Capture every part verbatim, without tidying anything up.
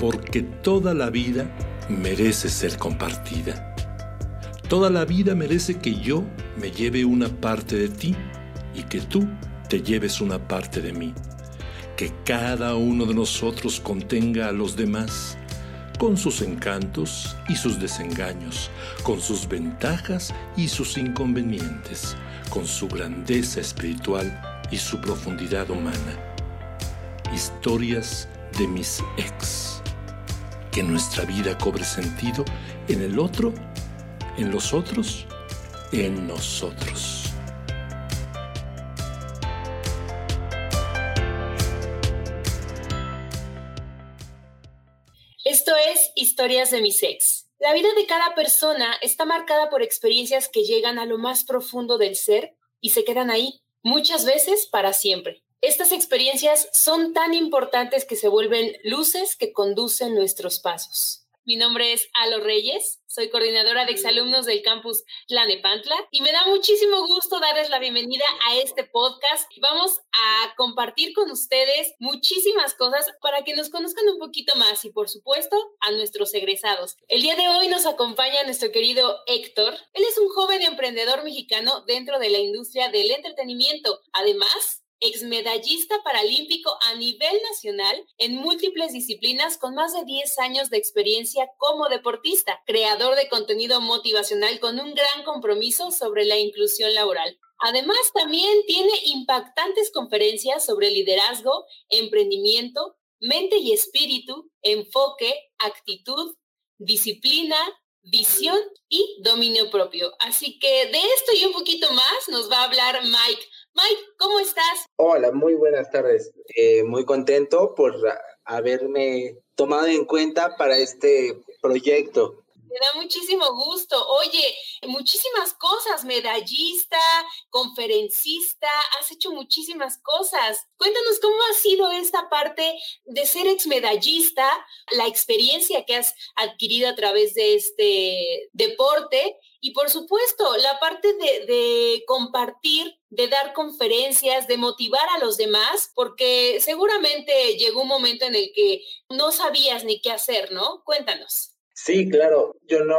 porque toda la vida merece ser compartida. Toda la vida merece que yo me lleve una parte de ti y que tú te lleves una parte de mí. Que cada uno de nosotros contenga a los demás, con sus encantos y sus desengaños, con sus ventajas y sus inconvenientes, con su grandeza espiritual y su profundidad humana. Historias de mis ex. Que nuestra vida cobre sentido en el otro, en los otros, en nosotros. Esto es Historias de mis ex. La vida de cada persona está marcada por experiencias que llegan a lo más profundo del ser y se quedan ahí, muchas veces para siempre. Estas experiencias son tan importantes que se vuelven luces que conducen nuestros pasos. Mi nombre es Aloe Reyes, soy coordinadora de exalumnos del campus Tlalnepantla y me da muchísimo gusto darles la bienvenida a este podcast. Vamos a compartir con ustedes muchísimas cosas para que nos conozcan un poquito más y, por supuesto, a nuestros egresados. El día de hoy nos acompaña nuestro querido Héctor. Él es un joven emprendedor mexicano dentro de la industria del entretenimiento. Además, exmedallista paralímpico a nivel nacional en múltiples disciplinas con más de diez años de experiencia como deportista, creador de contenido motivacional con un gran compromiso sobre la inclusión laboral. Además, también tiene impactantes conferencias sobre liderazgo, emprendimiento, mente y espíritu, enfoque, actitud, disciplina, visión y dominio propio. Así que de esto y un poquito más nos va a hablar Mike. Mike, ¿cómo estás? Hola, muy buenas tardes. Eh, muy contento por haberme tomado en cuenta para este proyecto. Me da muchísimo gusto. Oye, muchísimas cosas, medallista, conferencista, has hecho muchísimas cosas. Cuéntanos cómo ha sido esta parte de ser exmedallista, la experiencia que has adquirido a través de este deporte y, por supuesto, la parte de, de compartir, de dar conferencias, de motivar a los demás, porque seguramente llegó un momento en el que no sabías ni qué hacer, ¿no? Cuéntanos. Sí, claro, yo no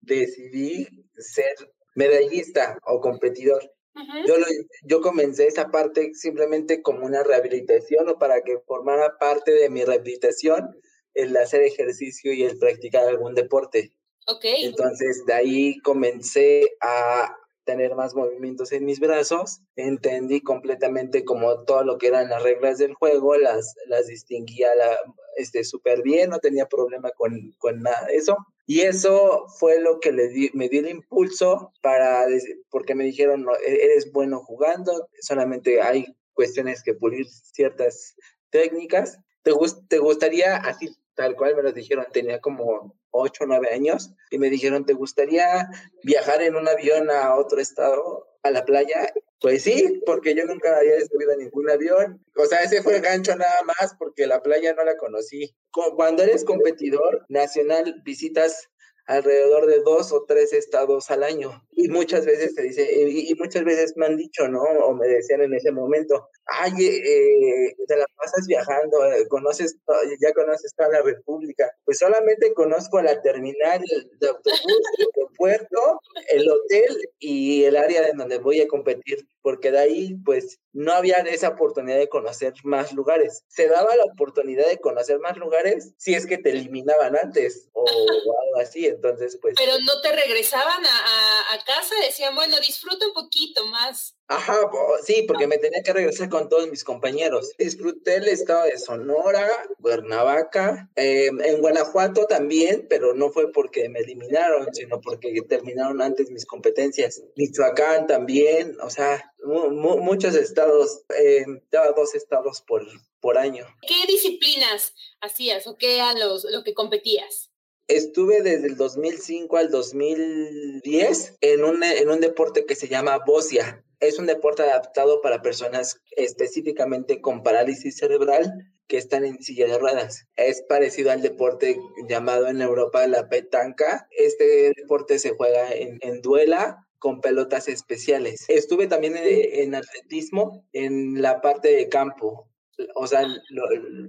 decidí ser medallista o competidor. Uh-huh. Yo, lo, yo comencé esa parte simplemente como una rehabilitación o para que formara parte de mi rehabilitación el hacer ejercicio y el practicar algún deporte. Okay. Entonces, de ahí comencé a tener más movimientos en mis brazos, entendí completamente como todo lo que eran las reglas del juego, las, las distinguía la, este, súper bien, no tenía problema con, con nada de eso. Y eso fue lo que le di, me dio el impulso para, porque me dijeron, no, eres bueno jugando, solamente hay cuestiones que pulir ciertas técnicas. ¿Te, gust- te gustaría, así tal cual me los dijeron, tenía como ocho o nueve años, y me dijeron, ¿te gustaría viajar en un avión a otro estado, a la playa? Pues sí, porque yo nunca había subido a ningún avión. O sea, ese fue el gancho nada más, porque la playa no la conocí. Cuando eres competidor nacional, visitas alrededor de dos o tres estados al año, y muchas veces te dice, y, y muchas veces me han dicho, ¿no? O me decían en ese momento, ay, eh, te la pasas viajando, conoces, ya conoces toda la república. Pues solamente conozco la terminal de autobús, el aeropuerto, el hotel y el área en donde voy a competir, porque de ahí, pues, no había esa oportunidad de conocer más lugares. Se daba la oportunidad de conocer más lugares si es que te eliminaban antes o, o algo así, entonces, pues... Pero no te regresaban a, a, a casa, decían, bueno, disfruta un poquito más. Ajá, sí, porque me tenía que regresar con todos mis compañeros. Disfruté el estado de Sonora, Cuernavaca, eh, en Guanajuato también, pero no fue porque me eliminaron, sino porque terminaron antes mis competencias. Michoacán también, o sea, mu- mu- muchos estados, eh, dos estados por, por año. ¿Qué disciplinas hacías o qué era los, lo que competías? Estuve desde el dos mil cinco al dos mil diez en un, en un deporte que se llama Bocia. Es un deporte adaptado para personas específicamente con parálisis cerebral que están en silla de ruedas. Es parecido al deporte llamado en Europa la petanca. Este deporte se juega en, en duela con pelotas especiales. Estuve también en, en atletismo en la parte de campo. o sea, lo,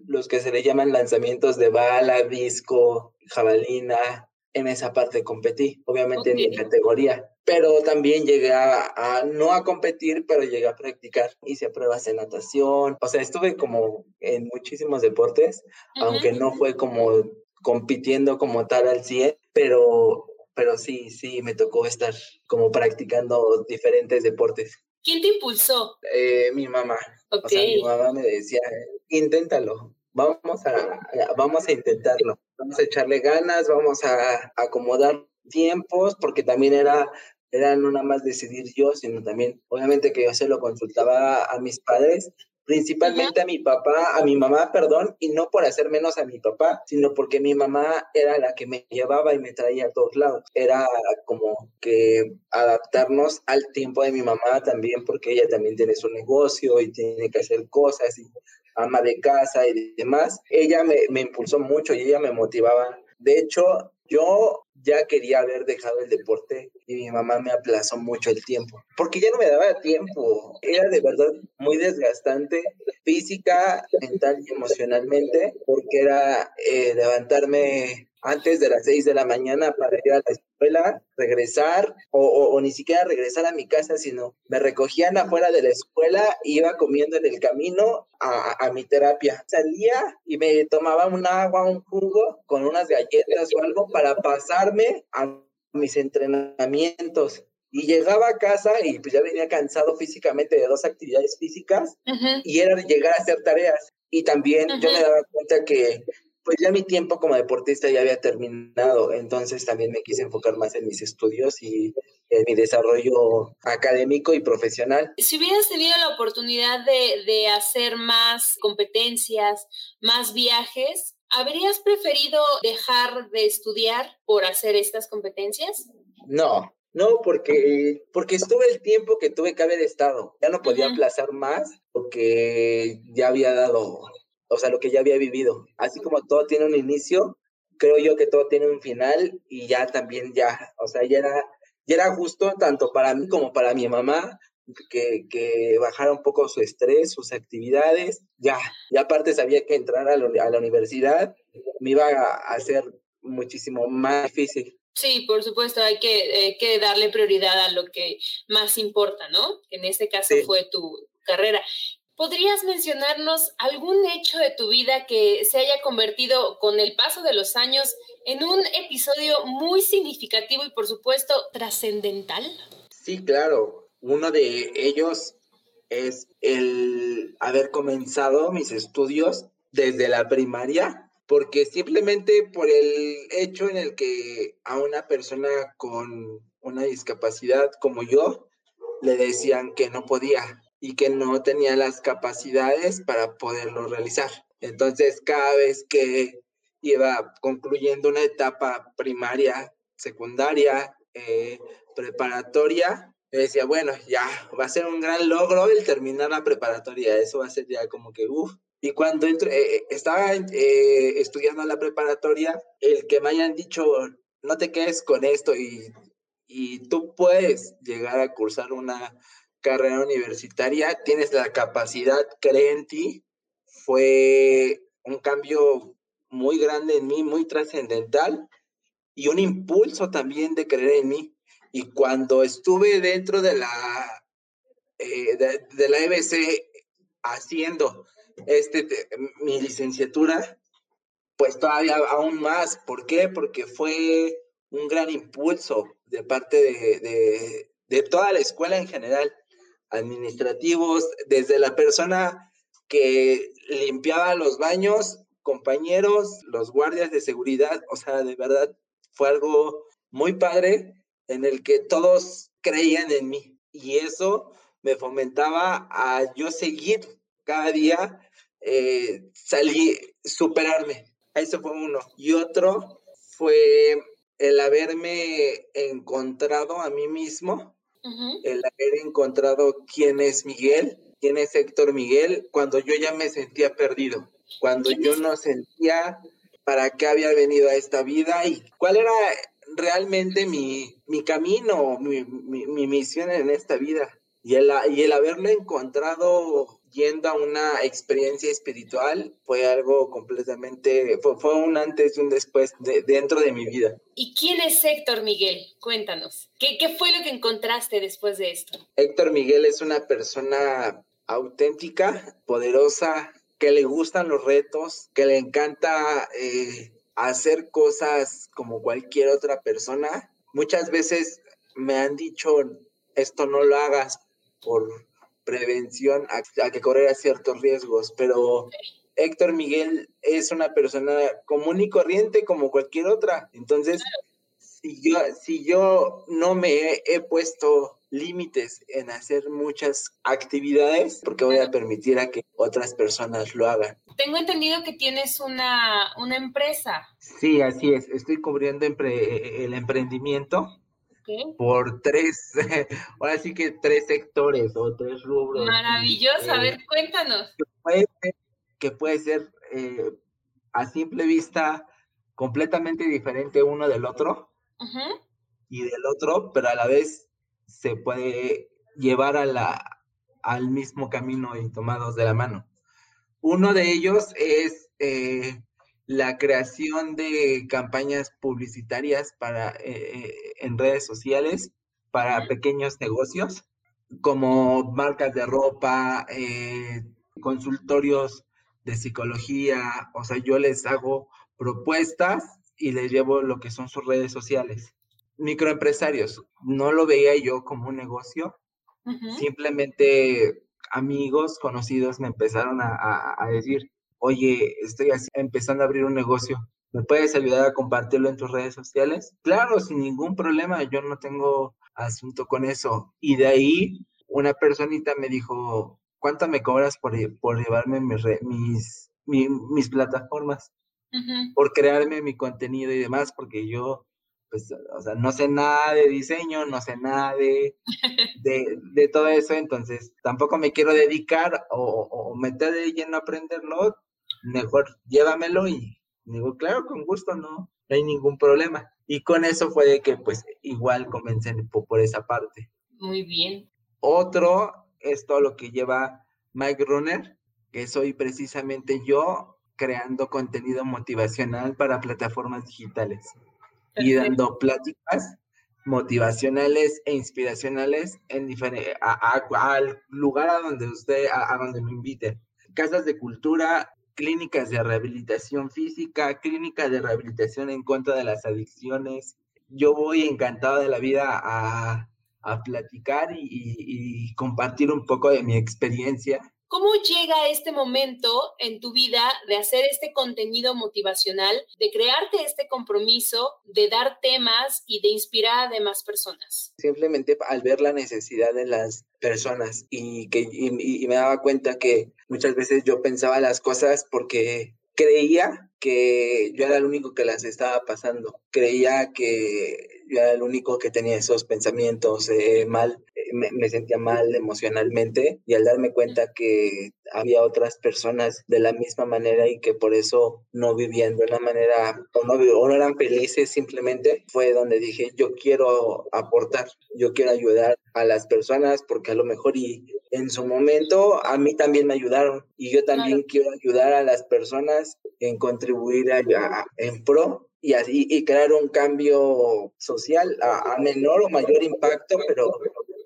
los que se le llaman lanzamientos de bala, disco, jabalina, en esa parte competí, obviamente okay. en mi categoría, pero también llegué a, a, no a competir, pero llegué a practicar, hice pruebas de natación, o sea, estuve como en muchísimos deportes, uh-huh. aunque no fue como compitiendo como tal al cien, pero, pero sí, sí, me tocó estar como practicando diferentes deportes. ¿Quién te impulsó? Eh, mi mamá. Okay. O sea, mi mamá me decía, inténtalo, vamos a, vamos a intentarlo, vamos a echarle ganas, vamos a acomodar tiempos, porque también era, era no nada más decidir yo, sino también, obviamente que yo se lo consultaba a mis padres, principalmente uh-huh. a mi papá, a mi mamá, perdón, y no por hacer menos a mi papá, sino porque mi mamá era la que me llevaba y me traía a todos lados. Era como que adaptarnos al tiempo de mi mamá también, porque ella también tiene su negocio y tiene que hacer cosas, y ama de casa y demás. Ella me, me impulsó mucho y ella me motivaba. De hecho, yo ya quería haber dejado el deporte y mi mamá me aplazó mucho el tiempo, porque ya no me daba tiempo. Era de verdad muy desgastante física, mental y emocionalmente, porque era eh, levantarme antes de las seis de la mañana para ir a la escuela, regresar, o, o, o ni siquiera regresar a mi casa, sino me recogían afuera de la escuela, iba comiendo en el camino a, a mi terapia. Salía y me tomaba un agua, un jugo, con unas galletas o algo para pasarme a mis entrenamientos. Y llegaba a casa y pues ya venía cansado físicamente de dos actividades físicas, uh-huh. y era llegar a hacer tareas. Y también uh-huh. yo me daba cuenta que pues ya mi tiempo como deportista ya había terminado, entonces también me quise enfocar más en mis estudios y en mi desarrollo académico y profesional. Si hubieras tenido la oportunidad de, de hacer más competencias, más viajes, ¿habrías preferido dejar de estudiar por hacer estas competencias? No. No, porque, porque estuve el tiempo que tuve que haber estado. Ya no podía uh-huh. aplazar más porque ya había dado, o sea, lo que ya había vivido. Así como todo tiene un inicio, creo yo que todo tiene un final y ya también ya, o sea, ya era, ya era justo tanto para mí como para mi mamá que, que bajara un poco su estrés, sus actividades. Ya, y aparte sabía que entrar a la, a la universidad me iba a hacer muchísimo más difícil. Sí, por supuesto, hay que, eh, que darle prioridad a lo que más importa, ¿no? En este caso sí. fue tu carrera. ¿Podrías mencionarnos algún hecho de tu vida que se haya convertido con el paso de los años en un episodio muy significativo y, por supuesto, trascendental? Sí, claro. Uno de ellos es el haber comenzado mis estudios desde la primaria, porque simplemente por el hecho en el que a una persona con una discapacidad como yo le decían que no podía y que no tenía las capacidades para poderlo realizar. Entonces, cada vez que iba concluyendo una etapa primaria, secundaria, eh, preparatoria, yo decía, bueno, ya va a ser un gran logro el terminar la preparatoria. Eso va a ser ya como que, uff. Y cuando entro, eh, estaba eh, estudiando la preparatoria, el que me hayan dicho, no te quedes con esto y, y tú puedes llegar a cursar una carrera universitaria, tienes la capacidad, cree en ti, fue un cambio muy grande en mí, muy trascendental y un impulso también de creer en mí. Y cuando estuve dentro de la, eh, de, de la E B C haciendo Este, mi licenciatura, pues todavía aún más. ¿Por qué? Porque fue un gran impulso de parte de, de, de toda la escuela en general, administrativos, desde la persona que limpiaba los baños, compañeros, los guardias de seguridad. O sea, de verdad fue algo muy padre en el que todos creían en mí y eso me fomentaba a yo seguir cada día. Eh, salí, superarme. Eso fue uno. Y otro fue el haberme encontrado a mí mismo, uh-huh. el haber encontrado quién es Miguel, quién es Héctor Miguel, cuando yo ya me sentía perdido, cuando yo es? no sentía para qué había venido a esta vida y cuál era realmente mi, mi camino, mi, mi, mi misión en esta vida. Y el, y el haberlo encontrado yendo a una experiencia espiritual fue algo completamente, fue, fue un antes y un después de, dentro de mi vida. ¿Y quién es Héctor Miguel? Cuéntanos, ¿qué, qué fue lo que encontraste después de esto? Héctor Miguel es una persona auténtica, poderosa, que le gustan los retos, que le encanta eh, hacer cosas como cualquier otra persona. Muchas veces me han dicho, esto no lo hagas por prevención a, a que correr a ciertos riesgos, pero Héctor Miguel es una persona común y corriente como cualquier otra. Entonces, si yo, si yo no me he, he puesto límites en hacer muchas actividades, ¿por qué voy a permitir a que otras personas lo hagan? Tengo entendido que tienes una, una empresa. Sí, así es. Estoy cubriendo empre, el emprendimiento. ¿Qué? Por tres, ahora sí que tres sectores o tres rubros. Maravilloso, eh, a ver, cuéntanos. Que puede ser, que puede ser eh, a simple vista completamente diferente uno del otro, uh-huh, y del otro, pero a la vez se puede llevar a la, al mismo camino y tomados de la mano. Uno de ellos es eh, la creación de campañas publicitarias para, eh, en redes sociales para pequeños negocios, como marcas de ropa, eh, consultorios de psicología. O sea, yo les hago propuestas y les llevo lo que son sus redes sociales. Microempresarios, no lo veía yo como un negocio, uh-huh, simplemente amigos, conocidos me empezaron a, a, a decir, oye, estoy así, empezando a abrir un negocio, ¿me puedes ayudar a compartirlo en tus redes sociales? Claro, sin ningún problema, yo no tengo asunto con eso. Y de ahí, una personita me dijo, ¿cuánto me cobras por, por llevarme mis, mis, mis, mis plataformas? Uh-huh. Por crearme mi contenido y demás, porque yo, pues, o sea, no sé nada de diseño, no sé nada de, de, de todo eso, entonces tampoco me quiero dedicar o, o meter de lleno a aprenderlo, mejor llévamelo. Y digo, claro, con gusto, no, no hay ningún problema. Y con eso fue de que, pues, igual comencé por, por esa parte. Muy bien. Otro es todo lo que lleva Mike Runner, que soy precisamente yo creando contenido motivacional para plataformas digitales. Y dando pláticas motivacionales e inspiracionales en diferente, a, a, al lugar a donde usted, a, a donde me inviten. Casas de cultura, clínicas de rehabilitación física, clínicas de rehabilitación en contra de las adicciones. Yo voy encantado de la vida a, a platicar y, y, y compartir un poco de mi experiencia. ¿Cómo llega este momento en tu vida de hacer este contenido motivacional, de crearte este compromiso, de dar temas y de inspirar a demás personas? Simplemente al ver la necesidad de las personas y, que, y, y me daba cuenta que muchas veces yo pensaba las cosas porque creía que yo era el único que las estaba pasando. Creía que yo era el único que tenía esos pensamientos eh, mal. Me, me sentía mal emocionalmente y al darme cuenta que había otras personas de la misma manera y que por eso no vivían de una manera o no, o no eran felices simplemente, fue donde dije, yo quiero aportar, yo quiero ayudar a las personas porque a lo mejor y en su momento a mí también me ayudaron y yo también claro. quiero ayudar a las personas en contribuir a, a, en pro y así y crear un cambio social a, a menor o mayor impacto, pero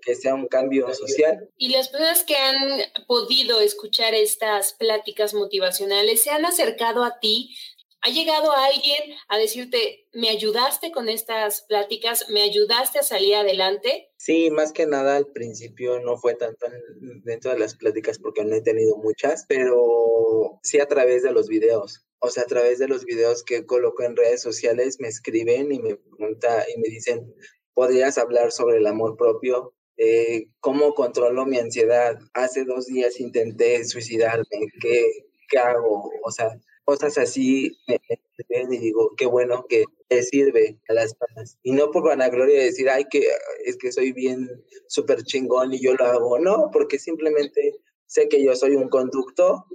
que sea un cambio social. Y las personas que han podido escuchar estas pláticas motivacionales, ¿se han acercado a ti? ¿Ha llegado alguien a decirte, me ayudaste con estas pláticas, me ayudaste a salir adelante? Sí, más que nada al principio no fue tanto dentro de las pláticas porque no he tenido muchas, pero sí a través de los videos. O sea, a través de los videos que coloco en redes sociales me escriben y me preguntan y me dicen, ¿podrías hablar sobre el amor propio? Eh, ¿Cómo controlo mi ansiedad? Hace dos días intenté suicidarme. ¿Qué, qué hago? O sea, cosas así. Eh, y digo, qué bueno que te sirve a las personas. Y no por vanagloria decir, ay, que es que soy bien súper chingón y yo lo hago. No, porque simplemente sé que yo soy un conducto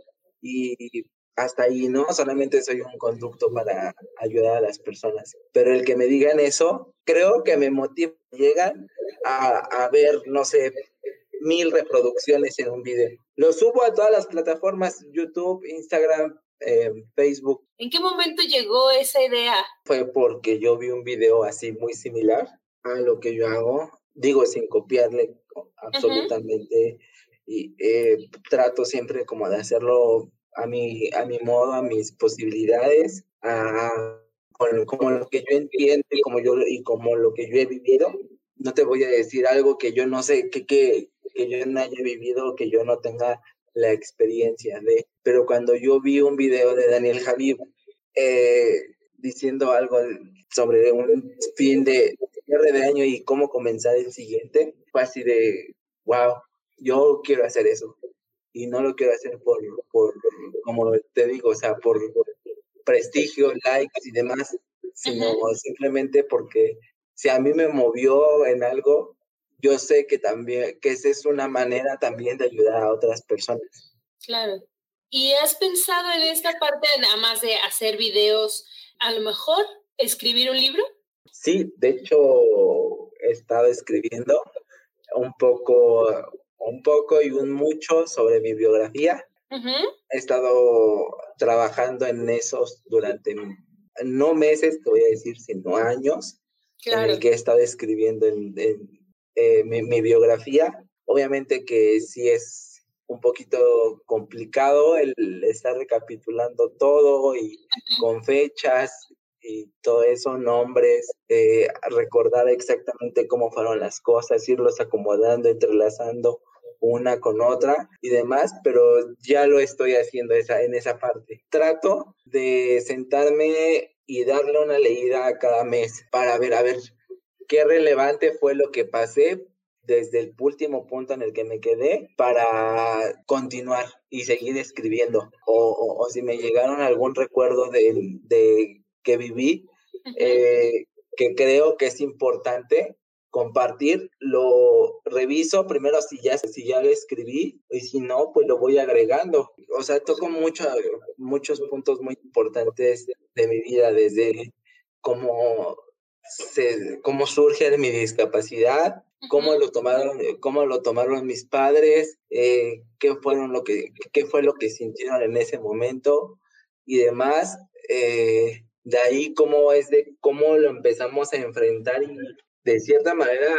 y hasta ahí, ¿no? Solamente soy un conducto para ayudar a las personas. Pero el que me digan eso, creo que me motiva. Llegan a, a ver, no sé, mil reproducciones en un video. Lo subo a todas las plataformas, YouTube, Instagram, eh, Facebook. ¿En qué momento llegó esa idea? Fue porque yo vi un video así muy similar a lo que yo hago. Digo, sin copiarle absolutamente. Uh-huh. Y eh, trato siempre como de hacerlo a mi, a mi modo, a mis posibilidades, a, con, como lo que yo entiendo y como, yo, y como lo que yo he vivido. No te voy a decir algo que yo no sé, que, que, que yo no haya vivido, que yo no tenga la experiencia de... Pero cuando yo vi un video de Daniel Javier eh, diciendo algo sobre un fin de cierre de año y cómo comenzar el siguiente, fue así de, wow, yo quiero hacer eso. Y no lo quiero hacer por, por como te digo, o sea, por, por prestigio, likes y demás, sino uh-huh. simplemente porque... Si a mí me movió en algo, yo sé que también, que esa es una manera también de ayudar a otras personas. Claro. ¿Y has pensado en esta parte, nada más de hacer videos, a lo mejor escribir un libro? Sí, de hecho, he estado escribiendo un poco, un poco y un mucho sobre mi biografía. Uh-huh. He estado trabajando en esos durante, no meses, te voy a decir, sino años. Claro. En el que he estado escribiendo en, en, eh, mi, mi biografía. Obviamente que sí es un poquito complicado el estar recapitulando todo y uh-huh. con fechas y todo eso, nombres, eh, recordar exactamente cómo fueron las cosas, irlos acomodando, entrelazando una con otra y demás, pero ya lo estoy haciendo esa, en esa parte. Trato de sentarme y darle una leída a cada mes para ver, a ver, qué relevante fue lo que pasé desde el último punto en el que me quedé para continuar y seguir escribiendo. O, o, o si me llegaron algún recuerdo de, de que viví, eh, que creo que es importante compartir, lo reviso primero si ya, si ya lo escribí y si no, pues lo voy agregando. O sea, toco mucho, muchos puntos muy importantes de mi vida, desde cómo, se, cómo surge de mi discapacidad, cómo lo tomaron, cómo lo tomaron mis padres, eh, qué, fueron lo que, qué fue lo que sintieron en ese momento y demás. Eh, de ahí cómo, es de, cómo lo empezamos a enfrentar y de cierta manera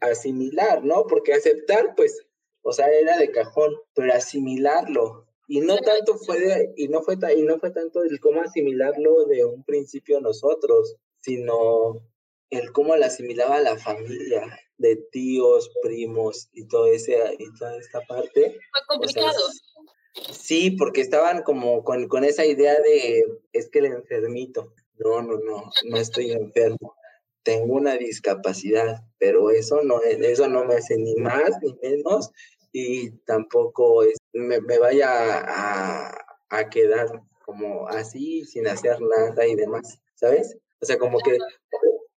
asimilar, ¿no? Porque aceptar, pues, o sea, era de cajón, pero asimilarlo. Y no tanto fue, de, y no fue, y no fue tanto el cómo asimilarlo de un principio nosotros, sino el cómo lo asimilaba la familia, de tíos, primos y, todo ese, y toda esta parte. Fue complicado. O sea, sí, porque estaban como con, con esa idea de, es que el enfermito. No, no, no, no estoy enfermo. Tengo una discapacidad, pero eso no, eso no me hace ni más ni menos y tampoco es, me, me vaya a, a quedar como así sin hacer nada y demás, ¿sabes? O sea, como que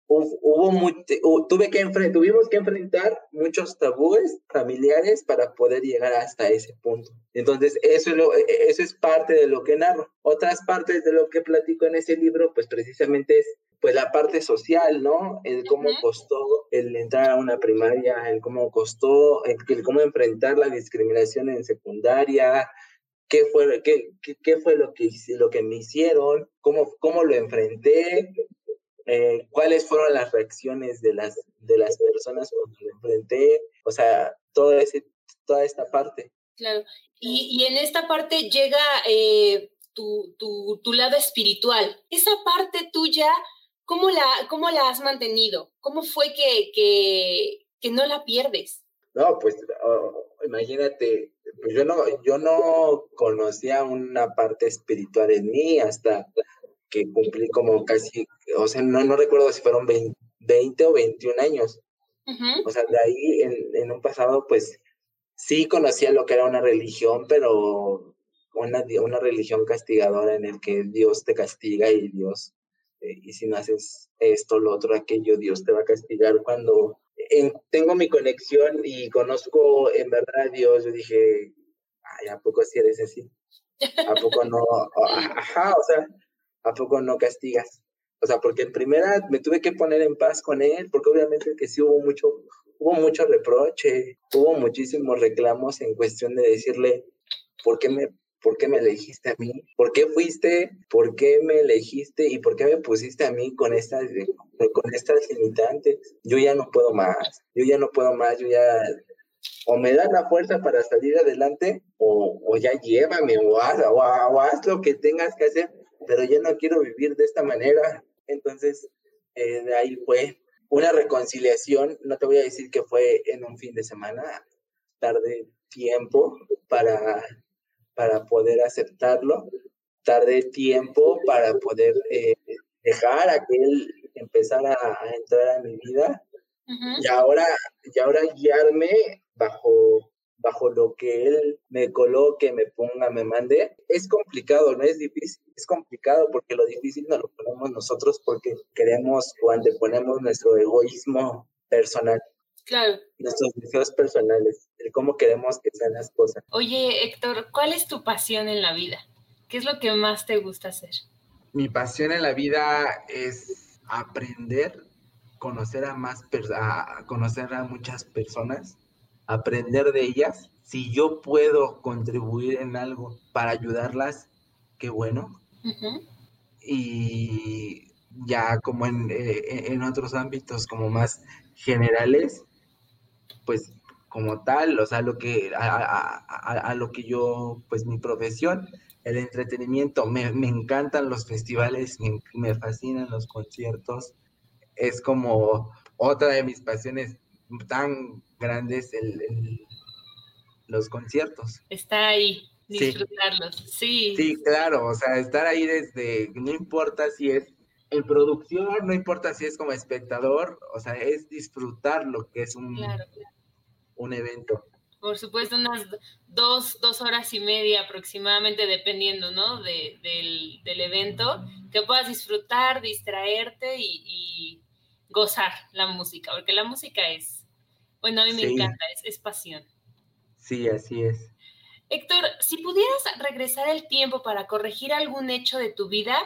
hubo, hubo muy, tuve que enfre, tuvimos que enfrentar muchos tabúes familiares para poder llegar hasta ese punto. Entonces, eso es, lo, eso es parte de lo que narro. Otras partes de lo que platico en ese libro, pues precisamente es pues la parte social, ¿no? El cómo uh-huh. costó el entrar a una primaria, el cómo costó, el, el cómo enfrentar la discriminación en secundaria, qué fue, qué, qué, qué fue lo que, lo que me hicieron, cómo, cómo lo enfrenté, eh, cuáles fueron las reacciones de las, de las personas cuando lo enfrenté, o sea, todo ese, toda esta parte. Claro, y, y en esta parte llega eh, tu, tu, tu lado espiritual. Esa parte tuya... ¿Cómo la, ¿Cómo la has mantenido? ¿Cómo fue que, que, que no la pierdes? No, pues oh, imagínate, pues yo no, yo no conocía una parte espiritual en mí hasta que cumplí como casi, o sea, no, no recuerdo si fueron veinte o veintiún años. Uh-huh. O sea, de ahí en, en un pasado, pues sí conocía lo que era una religión, pero una, una religión castigadora en el que Dios te castiga y Dios... y si no haces esto, lo otro, aquello, Dios te va a castigar. Cuando en, tengo mi conexión y conozco en verdad a Dios, yo dije, ay, ¿a poco sí eres así? ¿A poco no? Ajá, o sea, ¿a poco no castigas? O sea, porque en primera me tuve que poner en paz con él, porque obviamente que sí hubo mucho, hubo mucho reproche, hubo muchísimos reclamos en cuestión de decirle, ¿por qué me, por qué me elegiste a mí? ¿Por qué fuiste? ¿Por qué me elegiste? ¿Y por qué me pusiste a mí con estas, con estas limitantes? Yo ya no puedo más, yo ya no puedo más, yo ya... O me das la fuerza para salir adelante, o, o ya llévame, o haz, o, o haz lo que tengas que hacer, pero yo no quiero vivir de esta manera. Entonces, eh, de ahí fue una reconciliación. No te voy a decir que fue en un fin de semana, tardé tiempo para, para poder aceptarlo, tardé tiempo para poder eh, dejar a que él empezara a entrar a mi vida. Uh-huh. Y ahora, y ahora guiarme bajo, bajo lo que él me coloque, me ponga, me mande, es complicado, no es difícil, es complicado porque lo difícil no lo ponemos nosotros porque queremos o anteponemos nuestro egoísmo personal. Claro. Nuestros deseos personales, el cómo queremos que sean las cosas. Oye, Héctor, ¿cuál es tu pasión en la vida? ¿Qué es lo que más te gusta hacer? Mi pasión en la vida es aprender, conocer a más per- a conocer a muchas personas, aprender de ellas. Si yo puedo contribuir en algo para ayudarlas, qué bueno. Uh-huh. Y ya como en, eh, en otros ámbitos como más generales, pues como tal, o sea, lo que a, a, a, a lo que yo, pues mi profesión, el entretenimiento, me, me encantan los festivales, me, me fascinan los conciertos. Es como otra de mis pasiones tan grandes, el, el, los conciertos. Estar ahí, disfrutarlos, sí. sí. Sí, claro, o sea, estar ahí desde, no importa si es en producción, no importa si es como espectador, o sea, es disfrutar lo que es un, claro, claro. un evento. Por supuesto, unas dos, dos horas y media aproximadamente, dependiendo, ¿no? De, del, del evento, que puedas disfrutar, distraerte y... y... gozar la música, porque la música es, bueno, a mí me sí. encanta, es, es pasión. Sí, así es. Héctor, si pudieras regresar el tiempo para corregir algún hecho de tu vida,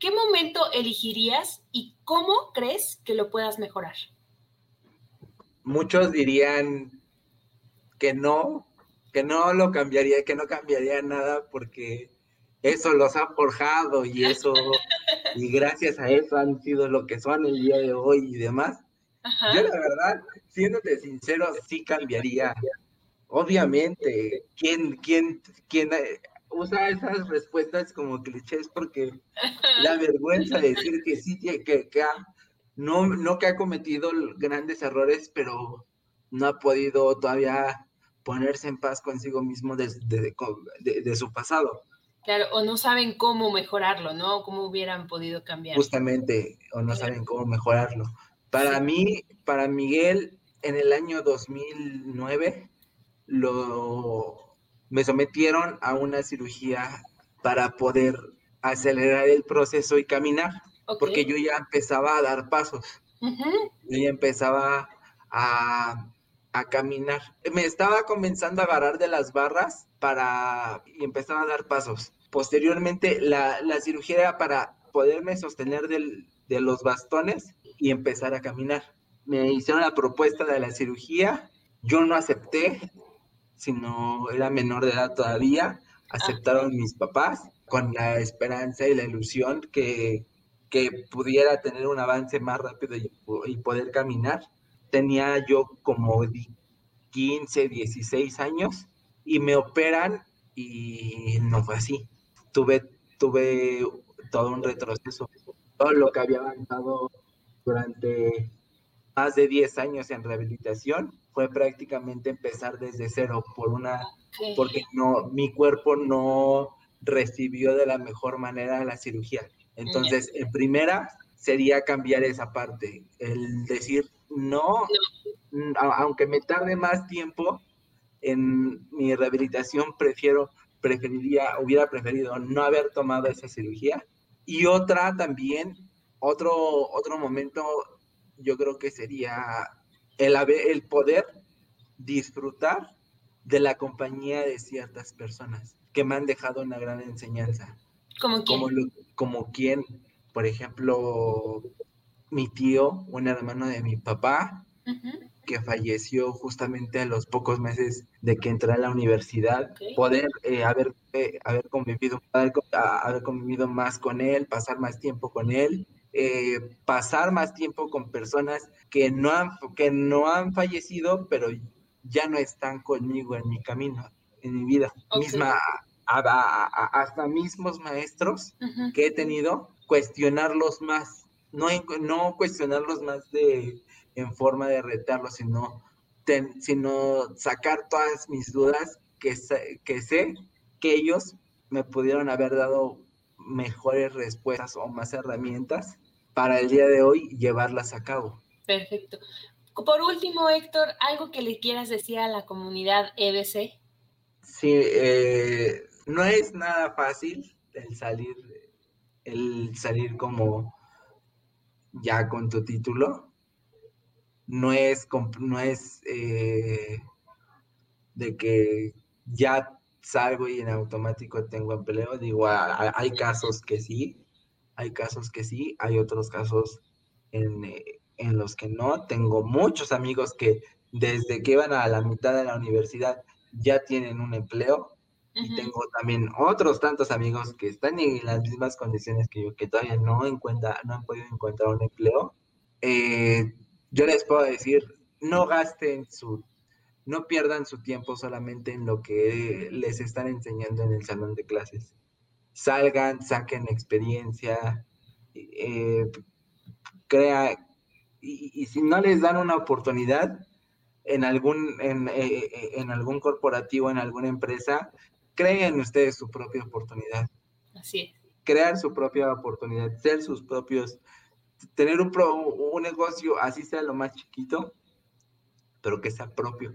¿qué momento elegirías y cómo crees que lo puedas mejorar? Muchos dirían que no, que no lo cambiaría, que no cambiaría nada porque... eso los ha forjado y eso, y gracias a eso han sido lo que son el día de hoy y demás. Ajá. Yo la verdad, siéndote sincero, sí cambiaría. Obviamente, ¿quién, quién, quién usa esas respuestas como clichés? Porque la vergüenza de decir que sí, que, que ha, no, no que ha cometido grandes errores, pero no ha podido todavía ponerse en paz consigo mismo de, de, de, de su pasado. Claro, o no saben cómo mejorarlo, ¿no? Cómo hubieran podido cambiarlo. Justamente, o no saben cómo mejorarlo. Para mí, para Miguel, en el año dos mil nueve, lo, me sometieron a una cirugía para poder acelerar el proceso y caminar, okay. Porque yo ya empezaba a dar pasos. Uh-huh. Yo ya empezaba a... a caminar. Me estaba comenzando a agarrar de las barras para y empezaba a dar pasos. Posteriormente, la, la cirugía era para poderme sostener del, de los bastones y empezar a caminar. Me hicieron la propuesta de la cirugía. Yo no acepté, sino era menor de edad todavía. Aceptaron mis papás con la esperanza y la ilusión que, que pudiera tener un avance más rápido y, y poder caminar. Tenía yo como quince, dieciséis años y me operan y no fue así. Tuve, tuve todo un retroceso. Todo lo que había avanzado durante más de diez años en rehabilitación fue prácticamente empezar desde cero por una, porque no, mi cuerpo no recibió de la mejor manera la cirugía. Entonces, en primera sería cambiar esa parte, el decir no, aunque me tarde más tiempo en mi rehabilitación, prefiero, preferiría, hubiera preferido no haber tomado esa cirugía. Y otra también, otro, otro momento, yo creo que sería el, el poder disfrutar de la compañía de ciertas personas que me han dejado una gran enseñanza. ¿Cómo quién? Como, como quién, por ejemplo... mi tío, un hermano de mi papá, uh-huh. que falleció justamente a los pocos meses de que entré a la universidad, okay. poder eh, haber, eh, haber, convivido, haber, haber convivido más con él, pasar más tiempo con él, eh, pasar más tiempo con personas que no han, que no han fallecido, pero ya no están conmigo en mi camino, en mi vida. Okay. Misma, a, a, a, hasta mismos maestros uh-huh. que he tenido, cuestionarlos más. No, no cuestionarlos más de, en forma de retarlos, sino, ten, sino sacar todas mis dudas que, que sé que ellos me pudieron haber dado mejores respuestas o más herramientas para el día de hoy llevarlas a cabo. Perfecto. Por último, Héctor, ¿algo que le quieras decir a la comunidad E B C? Sí, eh, no es nada fácil el salir, el salir como... ya con tu título, no es, no es eh, de que ya salgo y en automático tengo empleo. Digo, hay casos que sí, hay casos que sí, hay otros casos en, en los que no. Tengo muchos amigos que desde que iban a la mitad de la universidad ya tienen un empleo. Y tengo también otros tantos amigos que están en las mismas condiciones que yo, que todavía no, encuentra, no han podido encontrar un empleo. Eh, yo les puedo decir, no gasten su, no pierdan su tiempo solamente en lo que les están enseñando en el salón de clases. Salgan, saquen experiencia, eh, crea, y, y si no les dan una oportunidad en algún, en, eh, en algún corporativo, en alguna empresa, creen ustedes su propia oportunidad. Así es. Crear su propia oportunidad, ser sus propios, tener un, pro, un negocio, así sea lo más chiquito, pero que sea propio.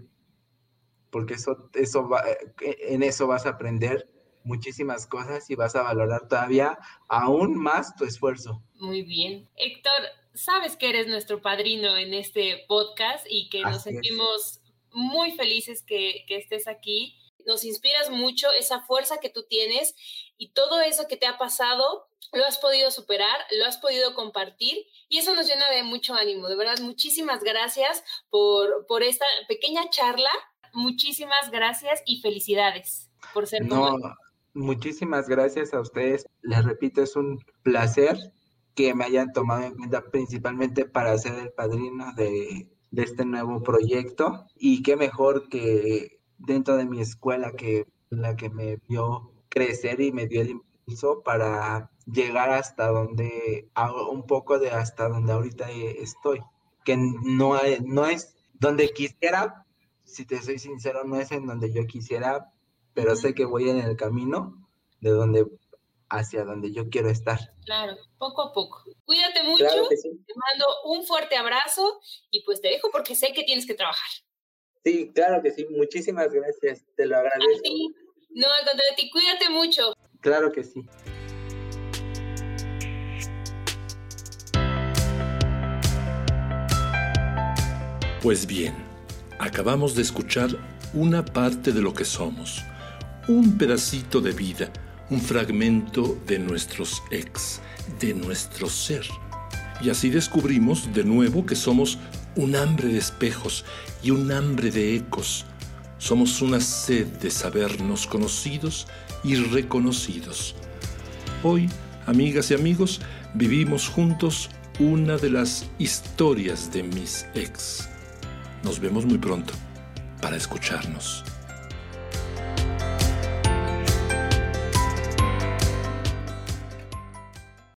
Porque eso, eso va, en eso vas a aprender muchísimas cosas y vas a valorar todavía aún más tu esfuerzo. Muy bien. Héctor, sabes que eres nuestro padrino en este podcast y que así nos sentimos es. Muy felices que, que estés aquí. Nos inspiras mucho, esa fuerza que tú tienes y todo eso que te ha pasado, lo has podido superar, lo has podido compartir y eso nos llena de mucho ánimo. De verdad, muchísimas gracias por, por esta pequeña charla. Muchísimas gracias y felicidades por ser no, como... Muchísimas gracias a ustedes. Les repito, es un placer que me hayan tomado en cuenta principalmente para ser el padrino de, de este nuevo proyecto y qué mejor que... dentro de mi escuela, que la que me vio crecer y me dio el impulso para llegar hasta donde, un poco de hasta donde ahorita estoy, que no, no es donde quisiera, si te soy sincero, no es en donde yo quisiera, pero sé que voy en el camino de donde, hacia donde yo quiero estar. Claro, poco a poco. Cuídate mucho, claro que sí. Te mando un fuerte abrazo y pues te dejo porque sé que tienes que trabajar. Sí, claro que sí. Muchísimas gracias. Te lo agradezco. ¿A ti? No, al contrario de ti. Cuídate mucho. Claro que sí. Pues bien, acabamos de escuchar una parte de lo que somos, un pedacito de vida, un fragmento de nuestros ex, de nuestro ser. Y así descubrimos de nuevo que somos un hambre de espejos y un hambre de ecos. Somos una sed de sabernos conocidos y reconocidos. Hoy, amigas y amigos, vivimos juntos una de las historias de mis ex. Nos vemos muy pronto para escucharnos.